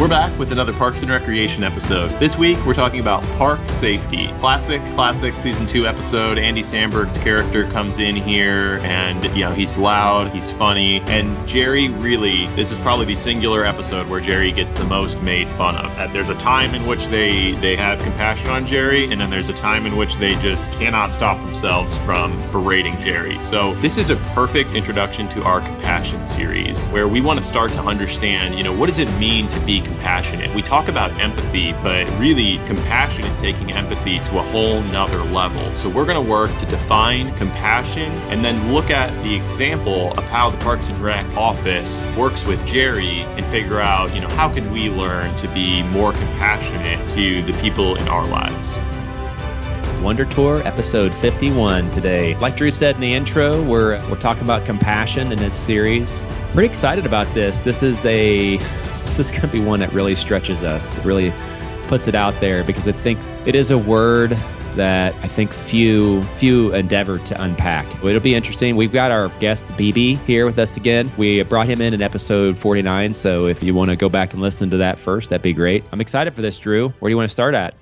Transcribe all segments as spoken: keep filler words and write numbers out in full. We're back with another Parks and Recreation episode. This week, we're talking about park safety. Classic, classic season two episode. Andy Samberg's character comes in here and, you know, he's loud, he's funny. And Jerry really, this is probably the singular episode where Jerry gets the most made fun of. There's a time in which they, they have compassion on Jerry, and then there's a time in which they just cannot stop themselves from berating Jerry. So this is a perfect introduction to our compassion series, where we want to start to understand, you know, what does it mean to be compassionate. We talk about empathy, but really compassion is taking empathy to a whole nother level. So we're going to work to define compassion and then look at the example of how the Parks and Rec office works with Jerry and figure out, you know, how can we learn to be more compassionate to the people in our lives. Wonder Tour episode fifty-one today. Like Drew said in the intro, we're we're talking about compassion in this series. Pretty excited about this. This is a This is going to be one that really stretches us, really puts it out there, because I think it is a word that I think few few endeavor to unpack. It'll be interesting. We've got our guest, B B, here with us again. We brought him in in episode forty-nine, so if you want to go back and listen to that first, that'd be great. I'm excited for this, Drew. Where do you want to start at?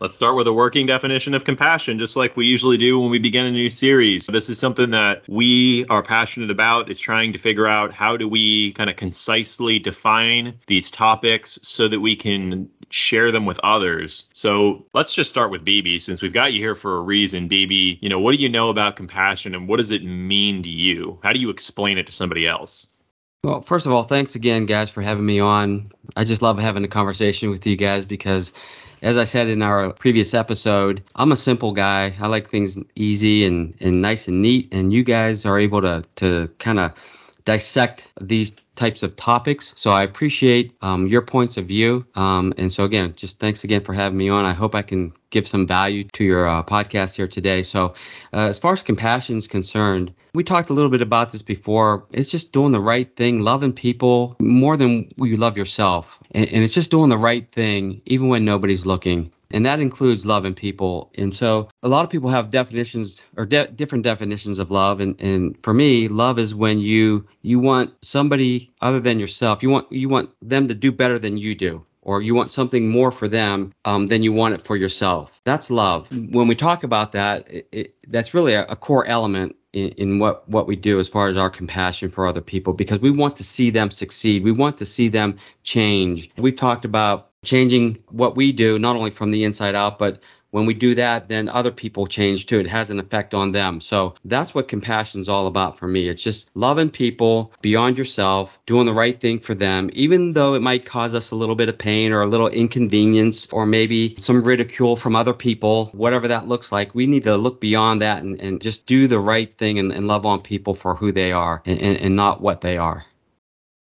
Let's start with a working definition of compassion, just like we usually do when we begin a new series. This is something that we are passionate about, is trying to figure out how do we kind of concisely define these topics so that we can share them with others. So let's just start with B B, since we've got you here for a reason. B B, you know, what do you know about compassion and what does it mean to you? How do you explain it to somebody else? Well, first of all, thanks again, guys, for having me on. I just love having a conversation with you guys because, as I said in our previous episode, I'm a simple guy. I like things easy and, and nice and neat, and you guys are able to, to kind of dissect these types of topics. So I appreciate um, your points of view. Um, and so, again, just thanks again for having me on. I hope I can give some value to your uh, podcast here today. So uh, as far as compassion is concerned, we talked a little bit about this before. It's just doing the right thing, loving people more than you love yourself. And, and it's just doing the right thing, even when nobody's looking. And that includes loving people. And so a lot of people have definitions or de- different definitions of love. And, and for me, love is when you you want somebody other than yourself. You want you want them to do better than you do, or you want something more for them um, than you want it for yourself. That's love. When we talk about that, it, it, that's really a, a core element in, in what, what we do as far as our compassion for other people, because we want to see them succeed. We want to see them change. We've talked about changing what we do, not only from the inside out, but when we do that, then other people change too. It has an effect on them. So that's what compassion is all about for me. It's just loving people beyond yourself, doing the right thing for them, even though it might cause us a little bit of pain or a little inconvenience or maybe some ridicule from other people, whatever that looks like. We need to look beyond that and, and just do the right thing and, and love on people for who they are and, and, and not what they are.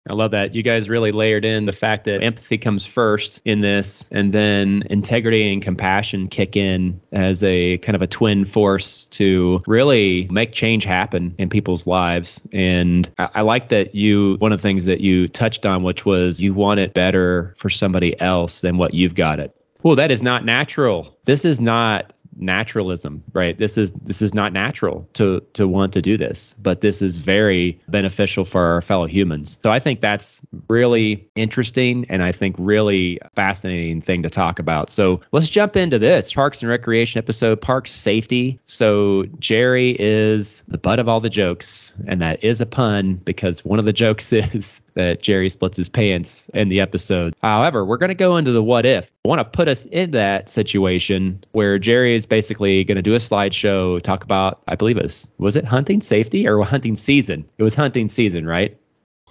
I love that. You guys really layered in the fact that empathy comes first in this, and then integrity and compassion kick in as a kind of a twin force to really make change happen in people's lives. And I, I like that you, one of the things that you touched on, which was you want it better for somebody else than what you've got it. Well, that is not natural. This is not naturalism, right? This is this is not natural to to want to do this, but this is very beneficial for our fellow humans. So I think that's really interesting, and I think really fascinating thing to talk about. So let's jump into this Parks and Recreation episode, Park Safety. So Jerry is the butt of all the jokes, and that is a pun because one of the jokes is that Jerry splits his pants in the episode. However, we're going to go into the what if. I want to put us in that situation where Jerry is basically going to do a slideshow, talk about, I believe it was, was it hunting safety or hunting season? It was hunting season, right?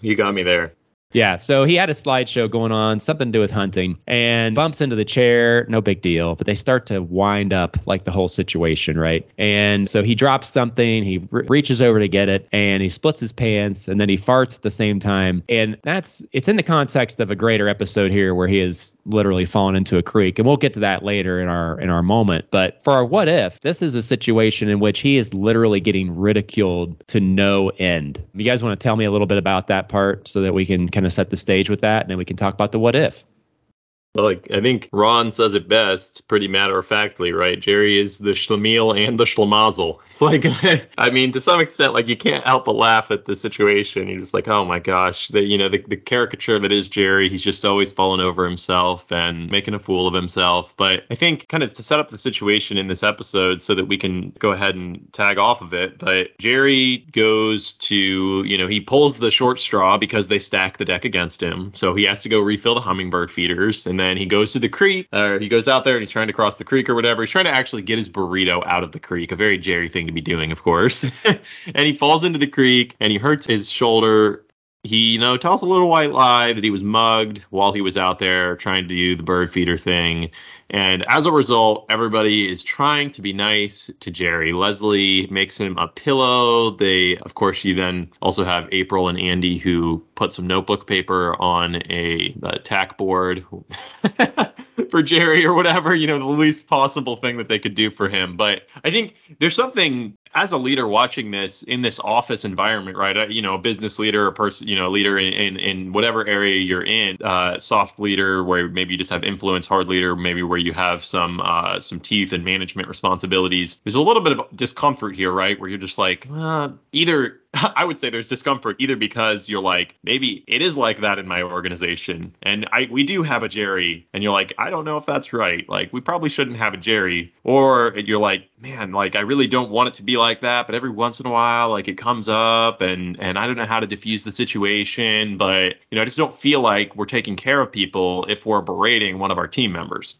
You got me there. Yeah, so he had a slideshow going on, something to do with hunting, and bumps into the chair, no big deal, but they start to wind up like the whole situation, right? And so he drops something, he re- reaches over to get it, and he splits his pants, and then he farts at the same time. And that's, it's in the context of a greater episode here where he is literally fallen into a creek, and we'll get to that later in our in our moment. But for our what if, this is a situation in which he is literally getting ridiculed to no end. You guys want to tell me a little bit about that part so that we can kind of set the stage with that, and then we can talk about the what if. Well, like, I think Ron says it best, pretty matter-of-factly, right? Jerry is the schlemiel and the schlemazel. It's like, I mean, to some extent, like, you can't help but laugh at the situation. You're just like, oh my gosh, the, you know, the, the caricature of it is Jerry. He's just always falling over himself and making a fool of himself. But I think kind of to set up the situation in this episode so that we can go ahead and tag off of it. But Jerry goes to, you know, he pulls the short straw because they stack the deck against him. So he has to go refill the hummingbird feeders. And And then he goes to the creek, or he goes out there and he's trying to cross the creek or whatever. He's trying to actually get his burrito out of the creek, a very Jerry thing to be doing, of course. And he falls into the creek and he hurts his shoulder. He, you know, tells a little white lie that he was mugged while he was out there trying to do the bird feeder thing. And as a result, everybody is trying to be nice to Jerry. Leslie makes him a pillow. They, of course, you then also have April and Andy, who put some notebook paper on a, a tack board for Jerry or whatever, you know, the least possible thing that they could do for him. But I think there's something as a leader watching this in this office environment, right? You know, a business leader, a person, you know, leader in, in, in whatever area you're in, uh, soft leader, where maybe you just have influence, hard leader, maybe where you have some uh, some teeth and management responsibilities. There's a little bit of discomfort here, right? Where you're just like, uh, either I would say there's discomfort either because you're like, maybe it is like that in my organization. And I we do have a Jerry. And you're like, I don't know if that's right. Like, we probably shouldn't have a Jerry. Or you're like, man, like, I really don't want it to be like that. But every once in a while, like, it comes up and, and I don't know how to diffuse the situation. But, you know, I just don't feel like we're taking care of people if we're berating one of our team members.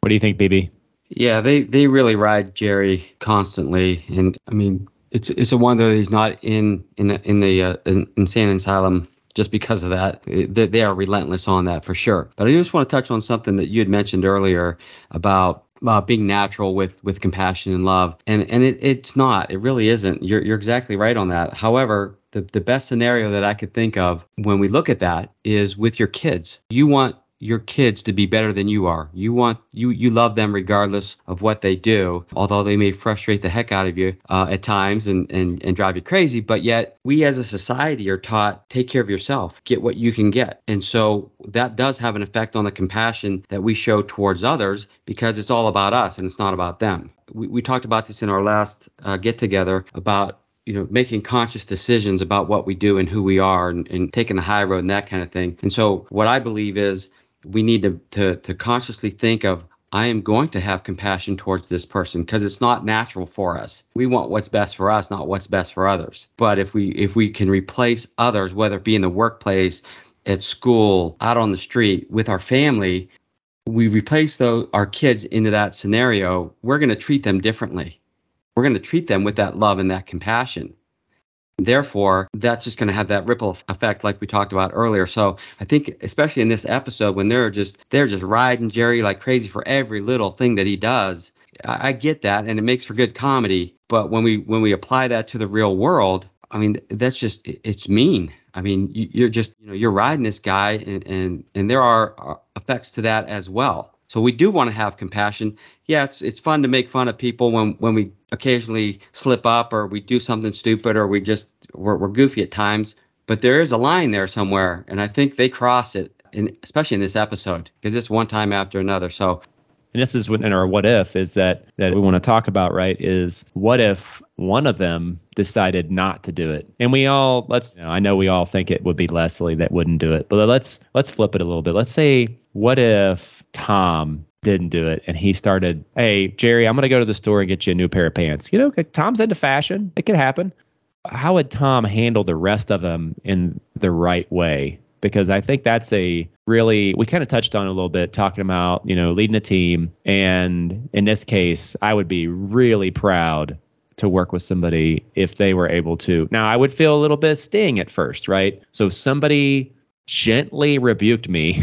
What do you think, B B? Yeah, they, they really ride Jerry constantly. And I mean, It's it's a wonder that he's not in in in the uh, insane asylum just because of that. They, they are relentless on that for sure. But I just want to touch on something that you had mentioned earlier about uh, being natural with, with compassion and love, and and it, it's not. It really isn't. You're you're exactly right on that. However, the the best scenario that I could think of when we look at that is with your kids. You want your kids to be better than you are. You want you you love them regardless of what they do, although they may frustrate the heck out of you uh, at times and, and and drive you crazy. But yet we as a society are taught, take care of yourself, get what you can get. And so that does have an effect on the compassion that we show towards others because it's all about us and it's not about them. We, we talked about this in our last uh, get together about you know, making conscious decisions about what we do and who we are and, and taking the high road and that kind of thing. And so what I believe is we need to, to to consciously think of, I am going to have compassion towards this person because it's not natural for us. We want what's best for us, not what's best for others. But if we if we can replace others, whether it be in the workplace, at school, out on the street, with our family, we replace those, our kids into that scenario, we're going to treat them differently. We're going to treat them with that love and that compassion. Therefore, that's just going to have that ripple effect like we talked about earlier. So I think especially in this episode when they're just they're just riding Jerry like crazy for every little thing that he does, I get that and it makes for good comedy. But when we when we apply that to the real world, I mean, that's just it's mean. I mean, you're just you know, you're riding this guy and and, and there are effects to that as well. So we do want to have compassion. Yeah, it's it's fun to make fun of people when, when we occasionally slip up or we do something stupid or we just we're, we're goofy at times. But there is a line there somewhere, and I think they cross it, in, especially in this episode, because it's one time after another. So, and this is what in our what if is that that we want to talk about, right? Is what if one of them decided not to do it? And we all let's you know, I know we all think it would be Leslie that wouldn't do it, but let's let's flip it a little bit. Let's say what if Tom didn't do it and he started, hey, Jerry, I'm going to go to the store and get you a new pair of pants. You know, Tom's into fashion. It could happen. How would Tom handle the rest of them in the right way? Because I think that's a really, we kind of touched on it a little bit talking about, you know, leading a team. And in this case, I would be really proud to work with somebody if they were able to. Now, I would feel a little bit of sting at first, right? So if somebody gently rebuked me,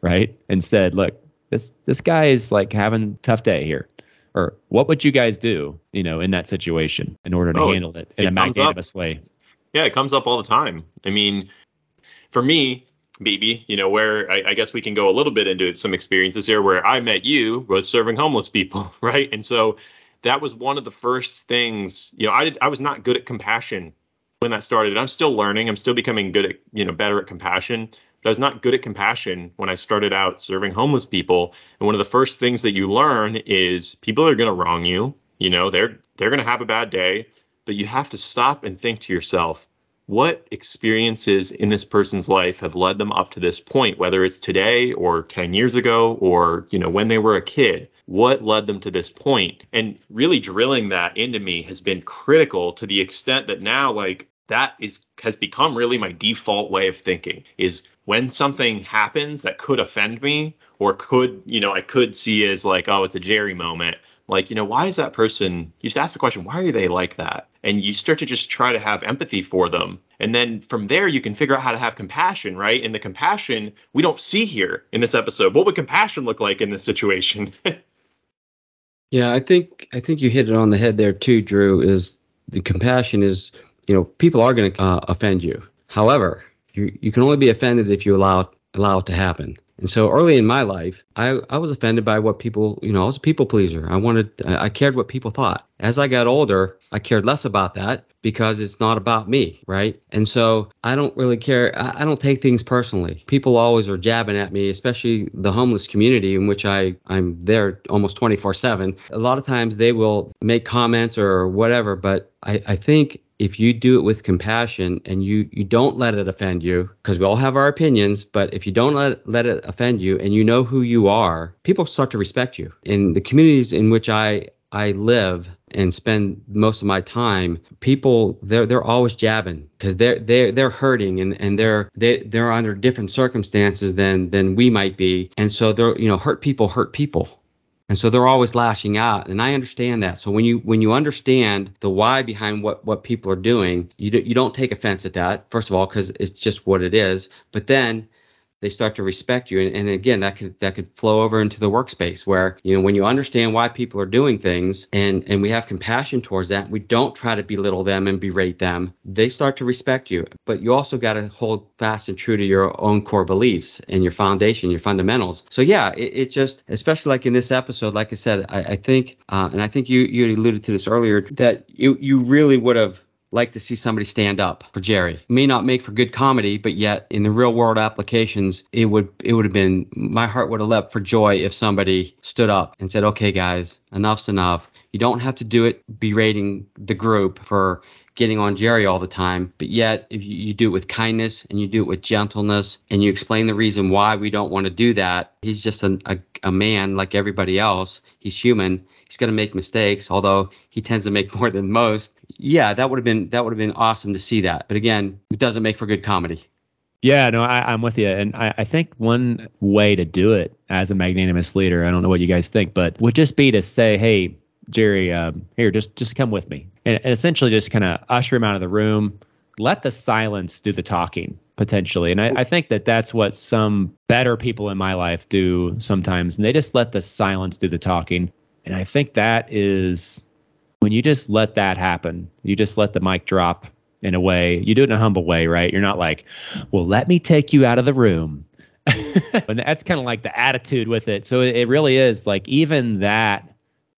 right, and said, look, this this guy is like having a tough day here. Or what would you guys do, you know, in that situation in order to oh, handle it in it a magnanimous up. way? Yeah, it comes up all the time. I mean, for me, B B, you know, where I, I guess we can go a little bit into some experiences here where I met you was serving homeless people, right? And so that was one of the first things, you know, I did, I was not good at compassion when that started. And I'm still learning. I'm still becoming good at, you know, better at compassion. But I was not good at compassion when I started out serving homeless people. And one of the first things that you learn is people are going to wrong you. You know, they're they're going to have a bad day. But you have to stop and think to yourself, what experiences in this person's life have led them up to this point, whether it's today or ten years ago or, you know, when they were a kid, what led them to this point? And really drilling that into me has been critical to the extent that now, like, that is has become really my default way of thinking is when something happens that could offend me or could, you know, I could see as like, oh, it's a Jerry moment. Like, you know, why is that person, you just ask the question, why are they like that? And you start to just try to have empathy for them. And then from there, you can figure out how to have compassion, right? And the compassion we don't see here in this episode. What would compassion look like in this situation? Yeah, I think I think you hit it on the head there too, Drew, is the compassion is, you know, people are going to uh, offend you. However, you, you can only be offended if you allow allow it to happen. And so early in my life, I, I was offended by what people, you know, I was a people pleaser. I wanted, I cared what people thought. As I got older, I cared less about that because it's not about me, right? And so I don't really care. I, I don't take things personally. People always are jabbing at me, especially the homeless community in which I, I'm there almost twenty-four seven. A lot of times they will make comments or whatever, but I, I think if you do it with compassion and you, you don't let it offend you, because we all have our opinions, but if you don't let, let it offend you and you know who you are, people start to respect you. In the communities in which I I live and spend most of my time, people they're they're always jabbing because they're they're they're hurting and, and they're they they're under different circumstances than than we might be. And so they're, you know, hurt people hurt people. And so they're always lashing out. And I understand that. So when you when you understand the why behind what, what people are doing, you, do, you don't take offense at that, first of all, because it's just what it is. But then they start to respect you. And, and again, that could that could flow over into the workspace where, you know, when you understand why people are doing things and, and we have compassion towards that, we don't try to belittle them and berate them. They start to respect you. But you also got to hold fast and true to your own core beliefs and your foundation, your fundamentals. So, yeah, it, it just, especially like in this episode, like I said, I, I think, uh, and I think you, you alluded to this earlier, that you, you really would have like to see somebody stand up for Jerry. It may not make for good comedy, but yet in the real world applications, it would it would have been, my heart would have leapt for joy if somebody stood up and said, okay, guys, enough's enough. You don't have to do it berating the group for getting on Jerry all the time. But yet if you, you do it with kindness and you do it with gentleness and you explain the reason why we don't want to do that. He's just a, a, a man like everybody else. He's human. He's going to make mistakes, although he tends to make more than most. Yeah, that would have been that would have been awesome to see that. But again, it doesn't make for good comedy. Yeah, no, I, I'm with you. And I, I think one way to do it as a magnanimous leader, I don't know what you guys think, but would just be to say, hey, Jerry, um, here, just just come with me. And, and essentially just kind of usher him out of the room. Let the silence do the talking, potentially. And I, I think that that's what some better people in my life do sometimes. And they just let the silence do the talking. And I think that is when you just let that happen, you just let the mic drop in a way. You do it in a humble way, right? You're not like, well, let me take you out of the room. And that's kind of like the attitude with it. So it, it really is like even that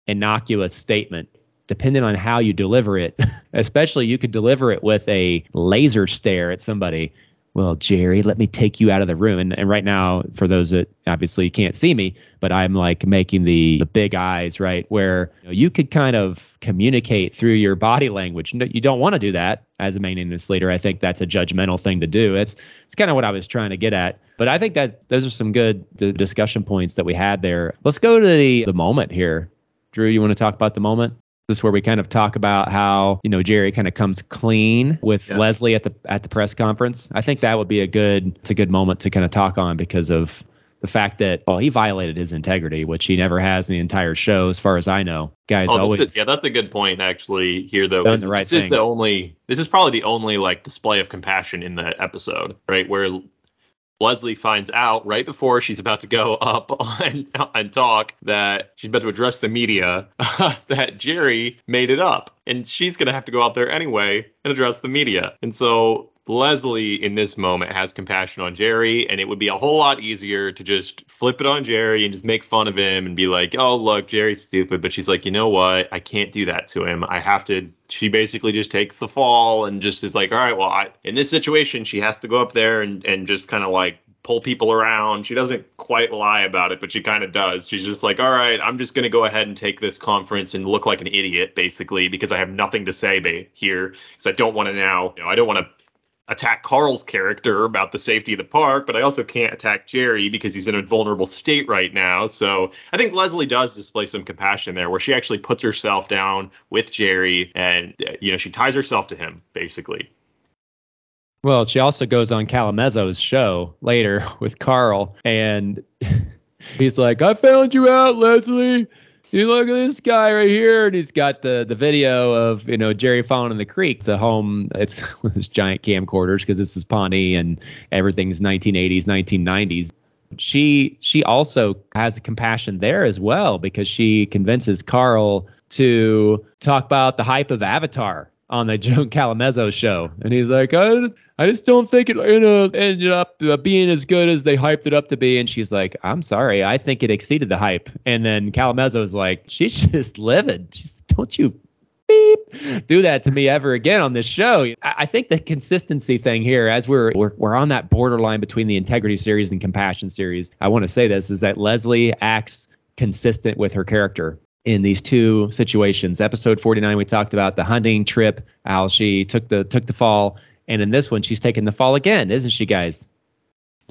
innocuous statement, depending on how you deliver it, especially you could deliver it with a laser stare at somebody. Well, Jerry, let me take you out of the room. And, and right now, for those that obviously can't see me, but I'm like making the, the big eyes, right, where you know, you could kind of communicate through your body language. No, you don't want to do that as a maintenance leader. I think that's a judgmental thing to do. It's it's kind of what I was trying to get at. But I think that those are some good d- discussion points that we had there. Let's go to the, the moment here. Drew, you want to talk about the moment? This is where we kind of talk about how, you know, Jerry kind of comes clean with yeah. Leslie at the at the press conference. I think that would be a good it's a good moment to kind of talk on because of the fact that, well, he violated his integrity, which he never has in the entire show, as far as I know. Guys oh, always is, yeah, that's a good point actually here though. This, the right this thing. is the only this is probably the only like display of compassion in the episode, right? Where Leslie finds out right before she's about to go up on and talk that she's about to address the media that Jerry made it up. And she's going to have to go out there anyway and address the media. And so Leslie in this moment has compassion on Jerry, and it would be a whole lot easier to just flip it on Jerry and just make fun of him and be like, oh, look, Jerry's stupid. But she's like, you know what? I can't do that to him. I have to. She basically just takes the fall and just is like, all right, well, I, in this situation, she has to go up there and, and just kind of like pull people around. She doesn't quite lie about it, but she kind of does. She's just like, all right, I'm just going to go ahead and take this conference and look like an idiot, basically, because I have nothing to say ba- here because I don't want to now. You know, I don't want to attack Carl's character about the safety of the park, but I also can't attack Jerry because he's in a vulnerable state right now. So I think Leslie does display some compassion there, where she actually puts herself down with Jerry and, you know, she ties herself to him, basically. Well, she also goes on Calamezzo's show later with Carl, and he's like, I found you out, Leslie. You look at this guy right here, and he's got the, the video of, you know, Jerry falling in the creek. It's a home, it's with his giant camcorders, because this is Pawnee and everything's nineteen eighties, nineteen nineties. She she also has compassion there as well, because she convinces Carl to talk about the hype of Avatar on the Joan Callamezzo show. And he's like, I, I just don't think it you know, ended up being as good as they hyped it up to be. And she's like, I'm sorry, I think it exceeded the hype. And then Calamezzo's like, she's just livid. She's, don't you beep, do that to me ever again on this show. I, I think the consistency thing here, as we're, we're we're on that borderline between the integrity series and compassion series, I want to say this, is that Leslie acts consistent with her character in these two situations. Episode forty-nine, we talked about the hunting trip, how she took the took the fall. And in this one, she's taking the fall again, isn't she, guys?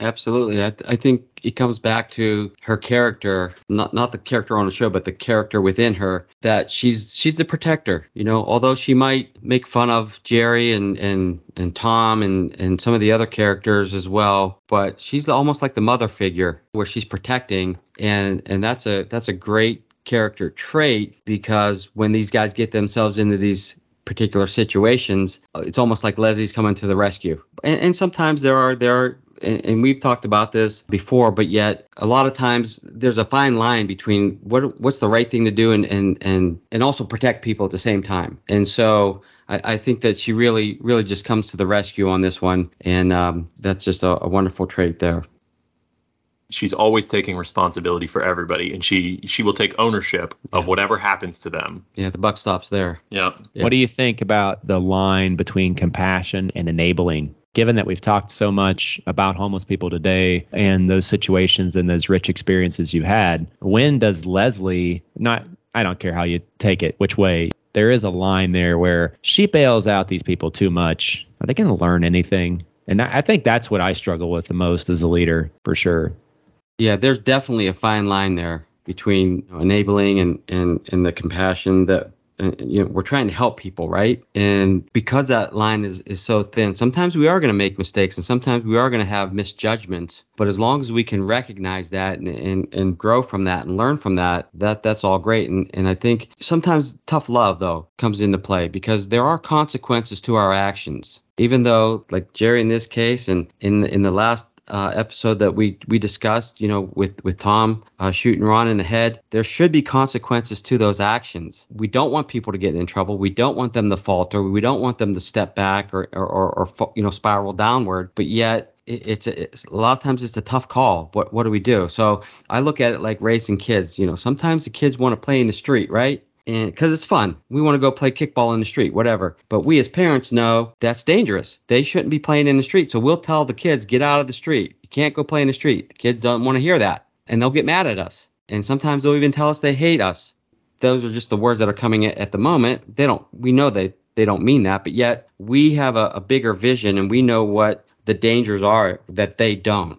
Absolutely. I, th- I think it comes back to her character, not not the character on the show, but the character within her, that she's she's the protector. You know, although she might make fun of Jerry and and, and Tom and, and some of the other characters as well, but she's almost like the mother figure where she's protecting. And, and that's a that's a great character trait, because when these guys get themselves into these particular situations, it's almost like Leslie's coming to the rescue. And, and sometimes there are there are, and, and we've talked about this before, but yet a lot of times there's a fine line between what what's the right thing to do and and and, and also protect people at the same time. And so I, I think that she really really just comes to the rescue on this one, and um, that's just a, a wonderful trait there. She's always taking responsibility for everybody, and she she will take ownership of whatever happens to them. Yeah, the buck stops there. Yeah. What do you think about the line between compassion and enabling? Given that we've talked so much about homeless people today and those situations and those rich experiences you've had, when does Leslie, not, I don't care how you take it, which way, there is a line there where she bails out these people too much. Are they going to learn anything? And I think that's what I struggle with the most as a leader, for sure. Yeah, there's definitely a fine line there between, you know, enabling and, and, and the compassion that, uh, you know, we're trying to help people, right? And because that line is, is so thin, sometimes we are going to make mistakes, and sometimes we are going to have misjudgments. But as long as we can recognize that and, and, and grow from that and learn from that, that that's all great. And, and I think sometimes tough love, though, comes into play, because there are consequences to our actions. Even though, like Jerry in this case, and in in the last Uh, episode that we we discussed, you know, with with Tom uh, shooting Ron in the head, there should be consequences to those actions. We don't want people to get in trouble. We don't want them to falter. We don't want them to step back or or, or, or you know, spiral downward. But yet it, it's, a, it's a lot of times it's a tough call. What what do we do? So I look at it like raising kids. You know, sometimes the kids want to play in the street, right? And because it's fun, we want to go play kickball in the street, whatever. But we as parents know that's dangerous. They shouldn't be playing in the street. So we'll tell the kids, get out of the street. You can't go play in the street. The kids don't want to hear that. And they'll get mad at us. And sometimes they'll even tell us they hate us. Those are just the words that are coming at, at the moment. They don't. We know they, they don't mean that. But yet we have a, a bigger vision, and we know what the dangers are that they don't.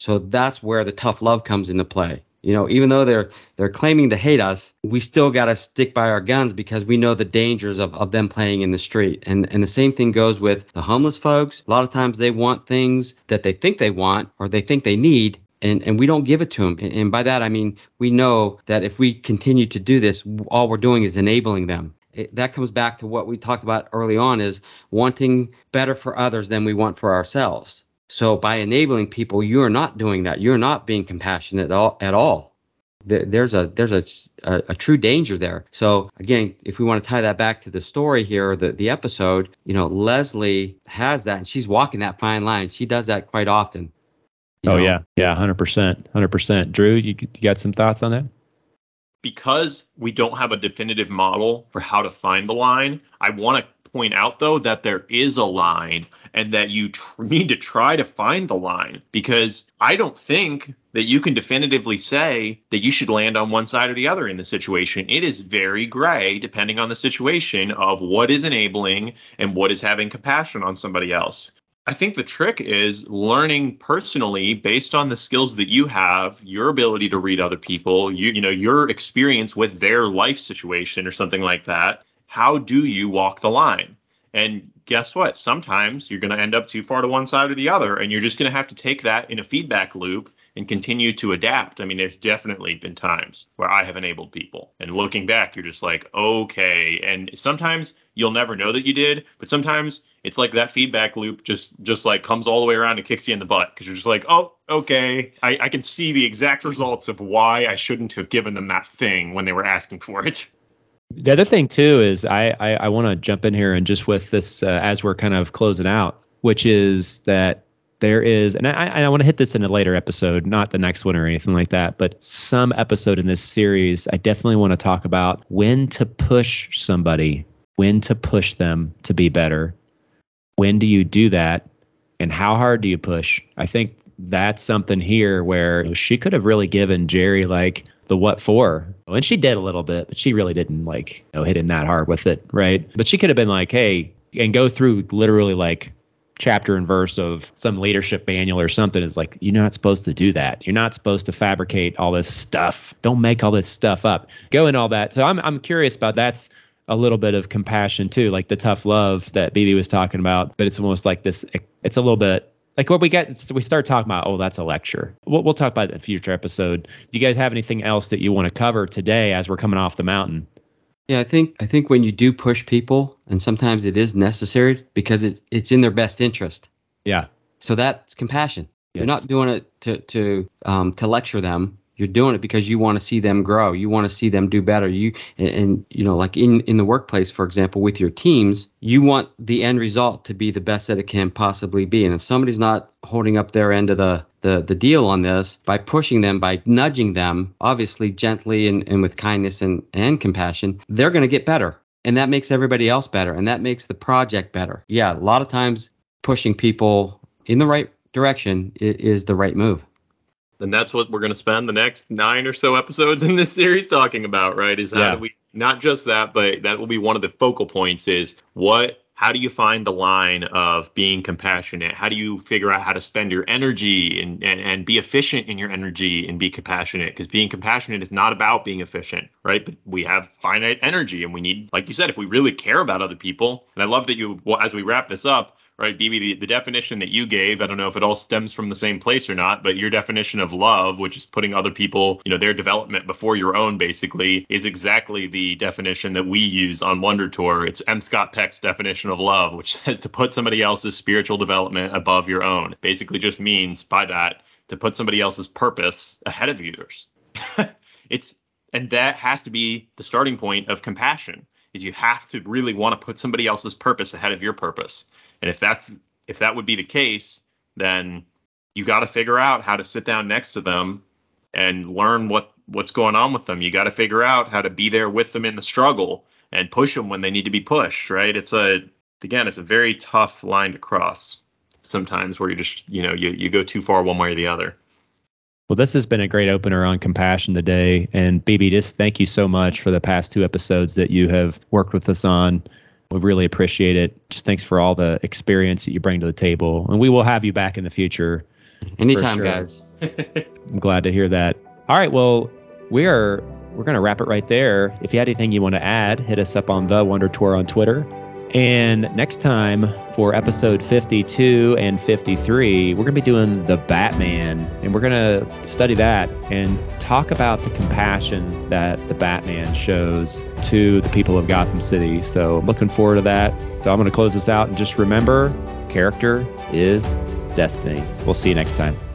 So that's where the tough love comes into play. You know, even though they're they're claiming to hate us, we still got to stick by our guns, because we know the dangers of, of them playing in the street. And and the same thing goes with the homeless folks. A lot of times they want things that they think they want or they think they need, and, and we don't give it to them. And, and by that, I mean, we know that if we continue to do this, all we're doing is enabling them. It, that comes back to what we talked about early on, is wanting better for others than we want for ourselves. So by enabling people, you're not doing that. You're not being compassionate at all. At all. There's a there's a, a, a true danger there. So again, if we want to tie that back to the story here, the, the episode, you know, Leslie has that, and she's walking that fine line. She does that quite often. Oh, know? yeah. Yeah. one hundred percent. one hundred percent. Drew, you, you got some thoughts on that? Because we don't have a definitive model for how to find the line, I want to point out, though, that there is a line and that you tr- need to try to find the line, because I don't think that you can definitively say that you should land on one side or the other in the situation. It is very gray depending on the situation of what is enabling and what is having compassion on somebody else. I think the trick is learning personally based on the skills that you have, your ability to read other people, you, you know, your experience with their life situation or something like that. How do you walk the line? And guess what? Sometimes you're going to end up too far to one side or the other, and you're just going to have to take that in a feedback loop and continue to adapt. I mean, there's definitely been times where I have enabled people, and looking back, you're just like, okay. And sometimes you'll never know that you did, but sometimes it's like that feedback loop just just like comes all the way around and kicks you in the butt, because you're just like, oh, okay, I, I can see the exact results of why I shouldn't have given them that thing when they were asking for it. The other thing, too, is I, I, I want to jump in here and just with this uh, as we're kind of closing out, which is that there is, and I, I want to hit this in a later episode, not the next one or anything like that, but some episode in this series, I definitely want to talk about when to push somebody, when to push them to be better. When do you do that? And how hard do you push? I think that's something here where she could have really given Jerry like the what for. And she did a little bit, but she really didn't like, you know, hit him that hard with it, right? But she could have been like, hey, and go through literally like chapter and verse of some leadership manual or something, is like, you're not supposed to do that. You're not supposed to fabricate all this stuff. Don't make all this stuff up. Go in all that. So I'm I'm curious about that's a little bit of compassion too, like the tough love that B B was talking about. But it's almost like this, it's a little bit like what we get, so we start talking about, oh, that's a lecture. We'll, we'll talk about it in a future episode. Do you guys have anything else that you want to cover today as we're coming off the mountain? Yeah, I think I think when you do push people, and sometimes it is necessary because it, it's in their best interest. Yeah. So that's compassion. Yes. You're not doing it to to um, to lecture them. You're doing it because you want to see them grow. You want to see them do better. You and, and you know, like in, in the workplace, for example, with your teams, you want the end result to be the best that it can possibly be. And if somebody's not holding up their end of the, the, the deal on this, by pushing them, by nudging them, obviously gently and, and with kindness and, and compassion, they're going to get better. And that makes everybody else better. And that makes the project better. Yeah, a lot of times pushing people in the right direction is, is the right move. And that's what we're going to spend the next nine or so episodes in this series talking about, right? Is how yeah. do we, not just that, but that will be one of the focal points is what, how do you find the line of being compassionate? How do you figure out how to spend your energy and, and, and be efficient in your energy and be compassionate? Because being compassionate is not about being efficient, right? But we have finite energy and we need, like you said, if we really care about other people. And I love that you, well, as we wrap this up, right, B B, the, the definition that you gave, I don't know if it all stems from the same place or not, but your definition of love, which is putting other people, you know, their development before your own, basically, is exactly the definition that we use on Wonder Tour. It's M. Scott Peck's definition of love, which says to put somebody else's spiritual development above your own. Basically just means by that to put somebody else's purpose ahead of yours. It's and that has to be the starting point of compassion. Is you have to really want to put somebody else's purpose ahead of your purpose. And if that's if that would be the case, then you got to figure out how to sit down next to them and learn what what's going on with them. You got to figure out how to be there with them in the struggle and push them when they need to be pushed, right? It's a again, it's a very tough line to cross sometimes where you just, you know, you, you go too far one way or the other. Well, this has been a great opener on compassion today. And B B, just thank you so much for the past two episodes that you have worked with us on. We really appreciate it. Just thanks for all the experience that you bring to the table. And we will have you back in the future. Anytime, sure. Guys. I'm glad to hear that. All right. Well, we are, we're going to wrap it right there. If you had anything you want to add, hit us up on The Wonder Tour on Twitter. And next time for episode fifty-two and fifty-three, we're going to be doing the Batman, and we're going to study that and talk about the compassion that the Batman shows to the people of Gotham City. So I'm looking forward to that. So I'm going to close this out and just remember, character is destiny. We'll see you next time.